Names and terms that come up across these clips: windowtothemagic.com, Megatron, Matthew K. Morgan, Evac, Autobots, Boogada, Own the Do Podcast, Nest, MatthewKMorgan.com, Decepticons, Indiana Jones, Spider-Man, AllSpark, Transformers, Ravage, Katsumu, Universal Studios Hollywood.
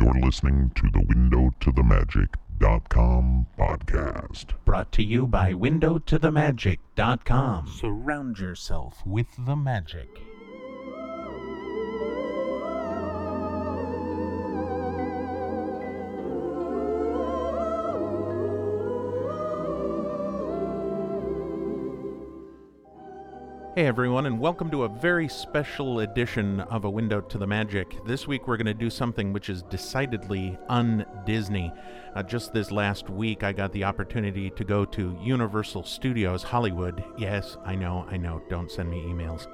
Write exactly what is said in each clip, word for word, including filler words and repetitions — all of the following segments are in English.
You're listening to the window to the magic dot com podcast. Brought to you by window to the magic dot com. Surround yourself with the magic. Hey everyone, and welcome to a very special edition of A Window to the Magic. This week we're going to do something which is decidedly un-Disney. Uh, just this last week I got the opportunity to go to Universal Studios Hollywood. Yes, I know, I know, don't send me emails.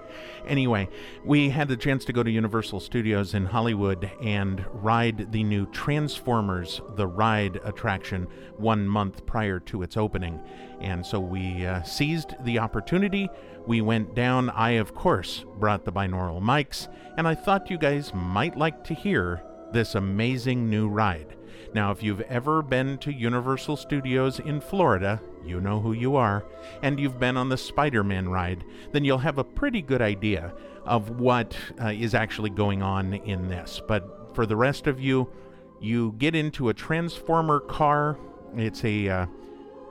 Anyway, we had the chance to go to Universal Studios in Hollywood and ride the new Transformers, the ride attraction, one month prior to its opening. And so we uh, seized the opportunity. We went down. I, of course, brought the binaural mics, and I thought you guys might like to hear this amazing new ride. Now, if you've ever been to Universal Studios in Florida, you know who you are, and you've been on the Spider-Man ride, then you'll have a pretty good idea of what uh, is actually going on in this. But for the rest of you, you get into a Transformer car. It's a uh,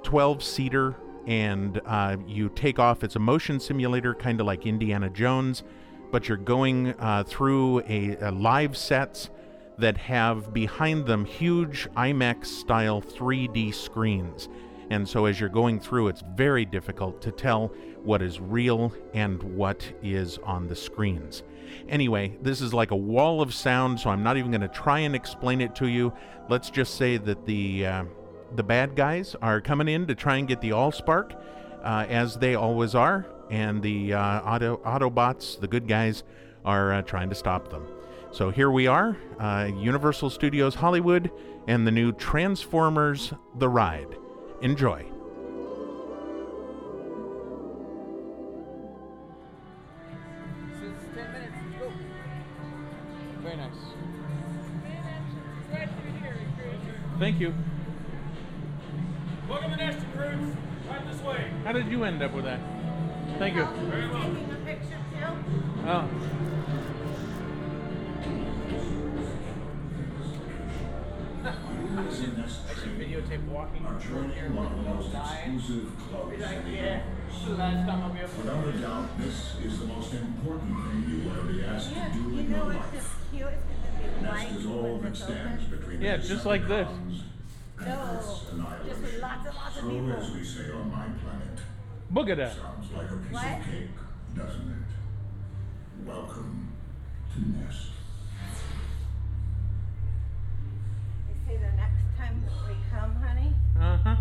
twelve-seater, and uh, you take off. It's a motion simulator, kind of like Indiana Jones, but you're going uh, through a, a live sets that have behind them huge IMAX-style three D screens. And so as you're going through, it's very difficult to tell what is real and what is on the screens. Anyway, this is like a wall of sound, so I'm not even going to try and explain it to you. Let's just say that the... Uh, The bad guys are coming in to try and get the AllSpark, uh, as they always are, and the uh, auto, Autobots, the good guys, are uh, trying to stop them. So here we are, uh, Universal Studios Hollywood, and the new Transformers: The Ride. Enjoy. Very nice. Thank you. Welcome to Nest, crews. Right this way. How did you end up with that? Thank you. Very well. Taking a picture too. Oh. I should, I should videotape walking from here with no guys. Be like, yeah, this is the last time I'll be able to. Without a doubt, this is the most important thing you will ever be asked yeah, to do in your life. You know, it's just cute. It's Nest is all that stands between. Yeah, just like this. No, just with lots and lots of people. So as we say on my planet. Boogada. Sounds like a piece what? Of cake, doesn't it? Welcome to Nest. They say the next time that we come, honey, uh-huh.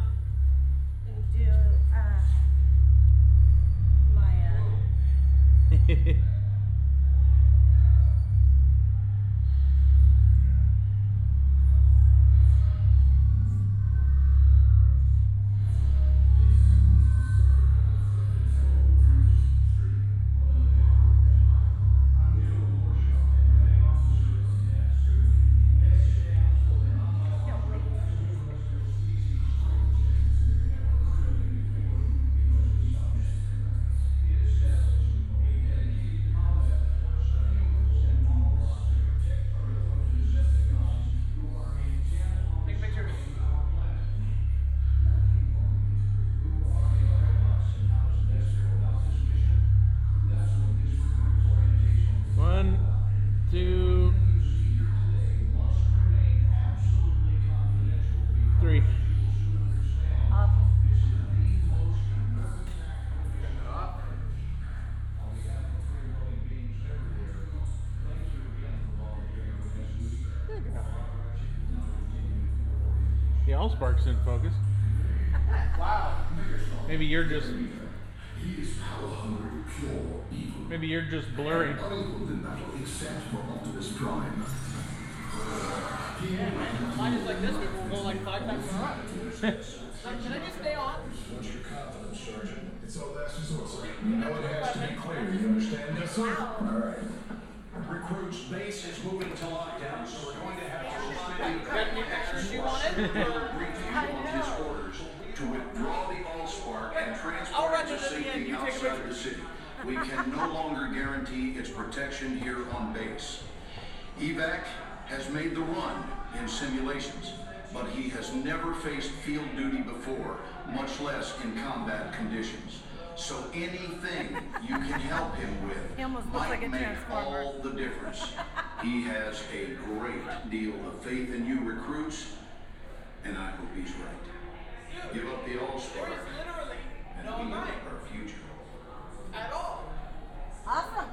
we do uh, my... Uh, Allspark's in focus. Wow. Maybe you're just. Maybe you're just blurry. Yeah, mine is like this, but we'll go like five times in a row. Like, should I just stay on? What's your confidence, Sergeant? It's all last resort, sir. Now it has to be clear, you understand? Yes, sir. All right. Recruits base is moving to lockdown, so we're going to have to line got any pictures you wanted? His orders to withdraw the AllSpark and transport it to safety outside of the city. We can no longer guarantee its protection here on base. Evac has made the run in simulations, but he has never faced field duty before, much less in combat conditions. So anything you can help him with he almost looks might like a make all the difference. He has a great deal of faith in you recruits, and I hope he's right. Give up the AllSpark, and we look at our future. At all. Awesome.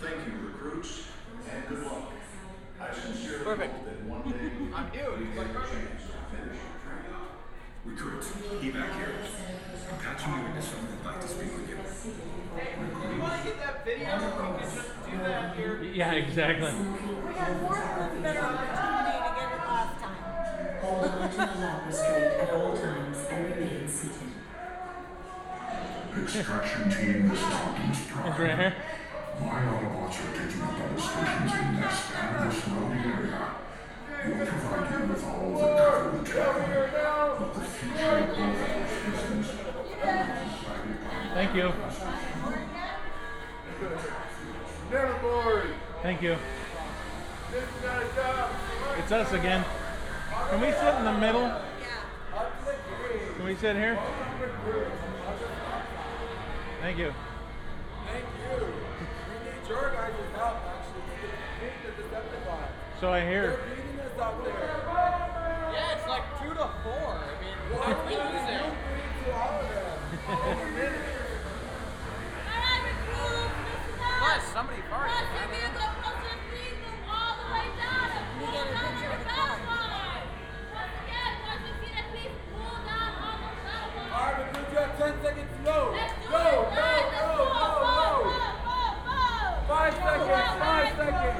Thank you, recruits, and good luck. I sincerely Perfect. hope that one day I'm you get a chance to finish your training. Recruits, Evac here. Katsumu and his son would like to speak with you. You want to get that video? We can just do that here. Yeah, exactly. We had more than better opportunity to get it last time. Hold on to the lock restraint at all times and remain seated. Extraction team is not in stride. My Autobots are taking up other stations in Nest and the surrounding area. We'll provide you with all the cover we can, but the future of the business is Thank you. Never bored. Thank you. It's us again. Can we sit in the middle? Yeah. Can we sit here? Thank you. Thank you. We need your guys' help, actually, to beat the Decepticons. So I hear. They're beating us out there. Yeah, it's like two to four. I mean, what are we losing? All right, recruits, listen up. Plus, somebody farted. Plus, your vehicle propulsion leads them all the way down and pulls down on the battle line. Once again, once you see that, please pull down on the battle line. All right, recruits, you have ten seconds to go. Let's do go, it. Go, go, go, go, go, go, go, go. Five seconds, five, five seconds. Go.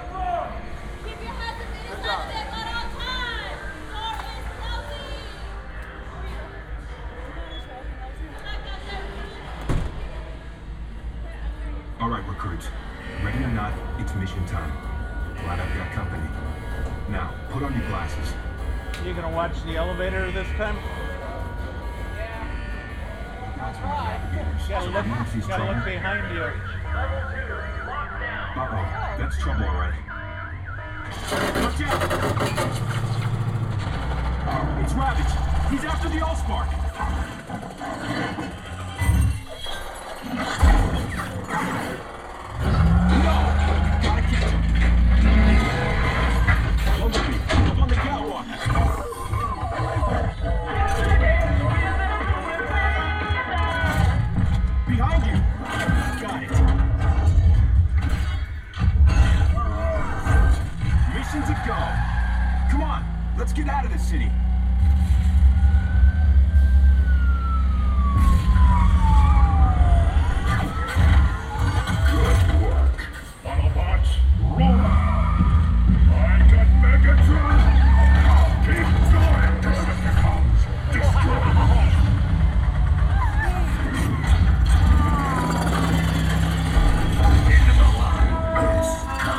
At all times. Or it's healthy. All right, recruits. Ready or not, it's mission time. Glad I've got company. Now, put on your glasses. You gonna watch the elevator this time? Yeah. That's right. Gotta look, gotta look behind you. Uh-oh, that's trouble, all right. Watch out! It's Ravage! He's after the AllSpark! No! Gotta catch him! Over me! I'm on the catwalk! Behind you! Got it! To go. Come on, let's get out of this city. Good work, Autobots. Roll out. I got Megatron. Keep going, Decepticons. Destroy them all. Into the line. Let's go.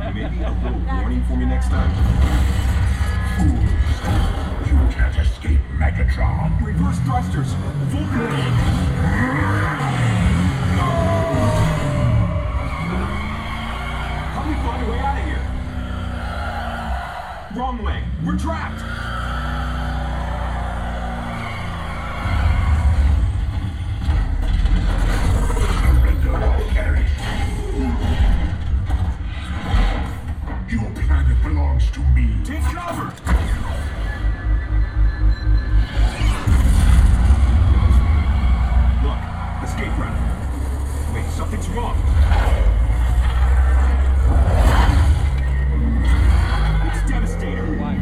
Maybe a little warning for me next time. Fools, you can't escape Megatron. Reverse thrusters, full How do we find a way out of here? Wrong way. We're trapped. Belongs to me. Take cover! Look, escape route. Wait, something's wrong. It's Devastator. Why?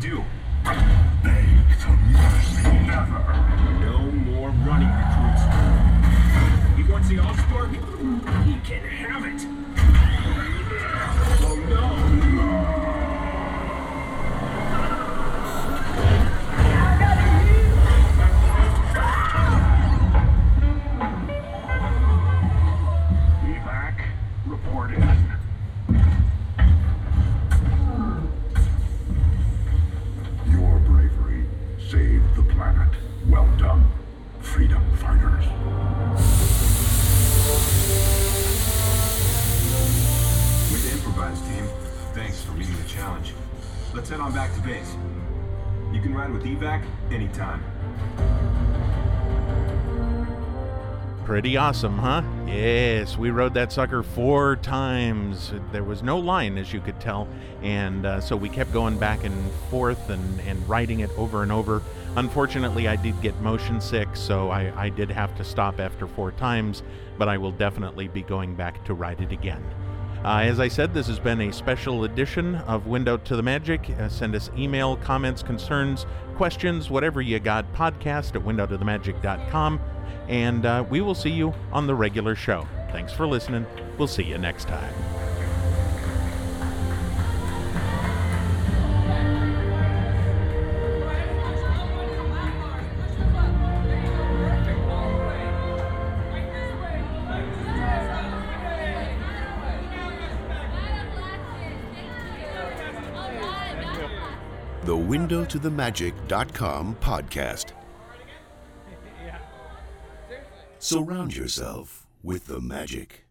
do? Beg for mercy. Never. No more running recruits. He wants the AllSpark? He can have it. Oh no! Let's head on back to base. You can ride with Evac anytime. Pretty awesome, huh? Yes, we rode that sucker four times. There was no line, as you could tell, and uh, so we kept going back and forth and, and riding it over and over. Unfortunately, I did get motion sick, so I, I did have to stop after four times, but I will definitely be going back to ride it again. Uh, as I said, this has been a special edition of Window to the Magic. Uh, send us email, comments, concerns, questions, whatever you got, podcast at window to the magic dot com. And uh, we will see you on the regular show. Thanks for listening. We'll see you next time. The window to the magic dot com podcast. Surround yourself with the magic.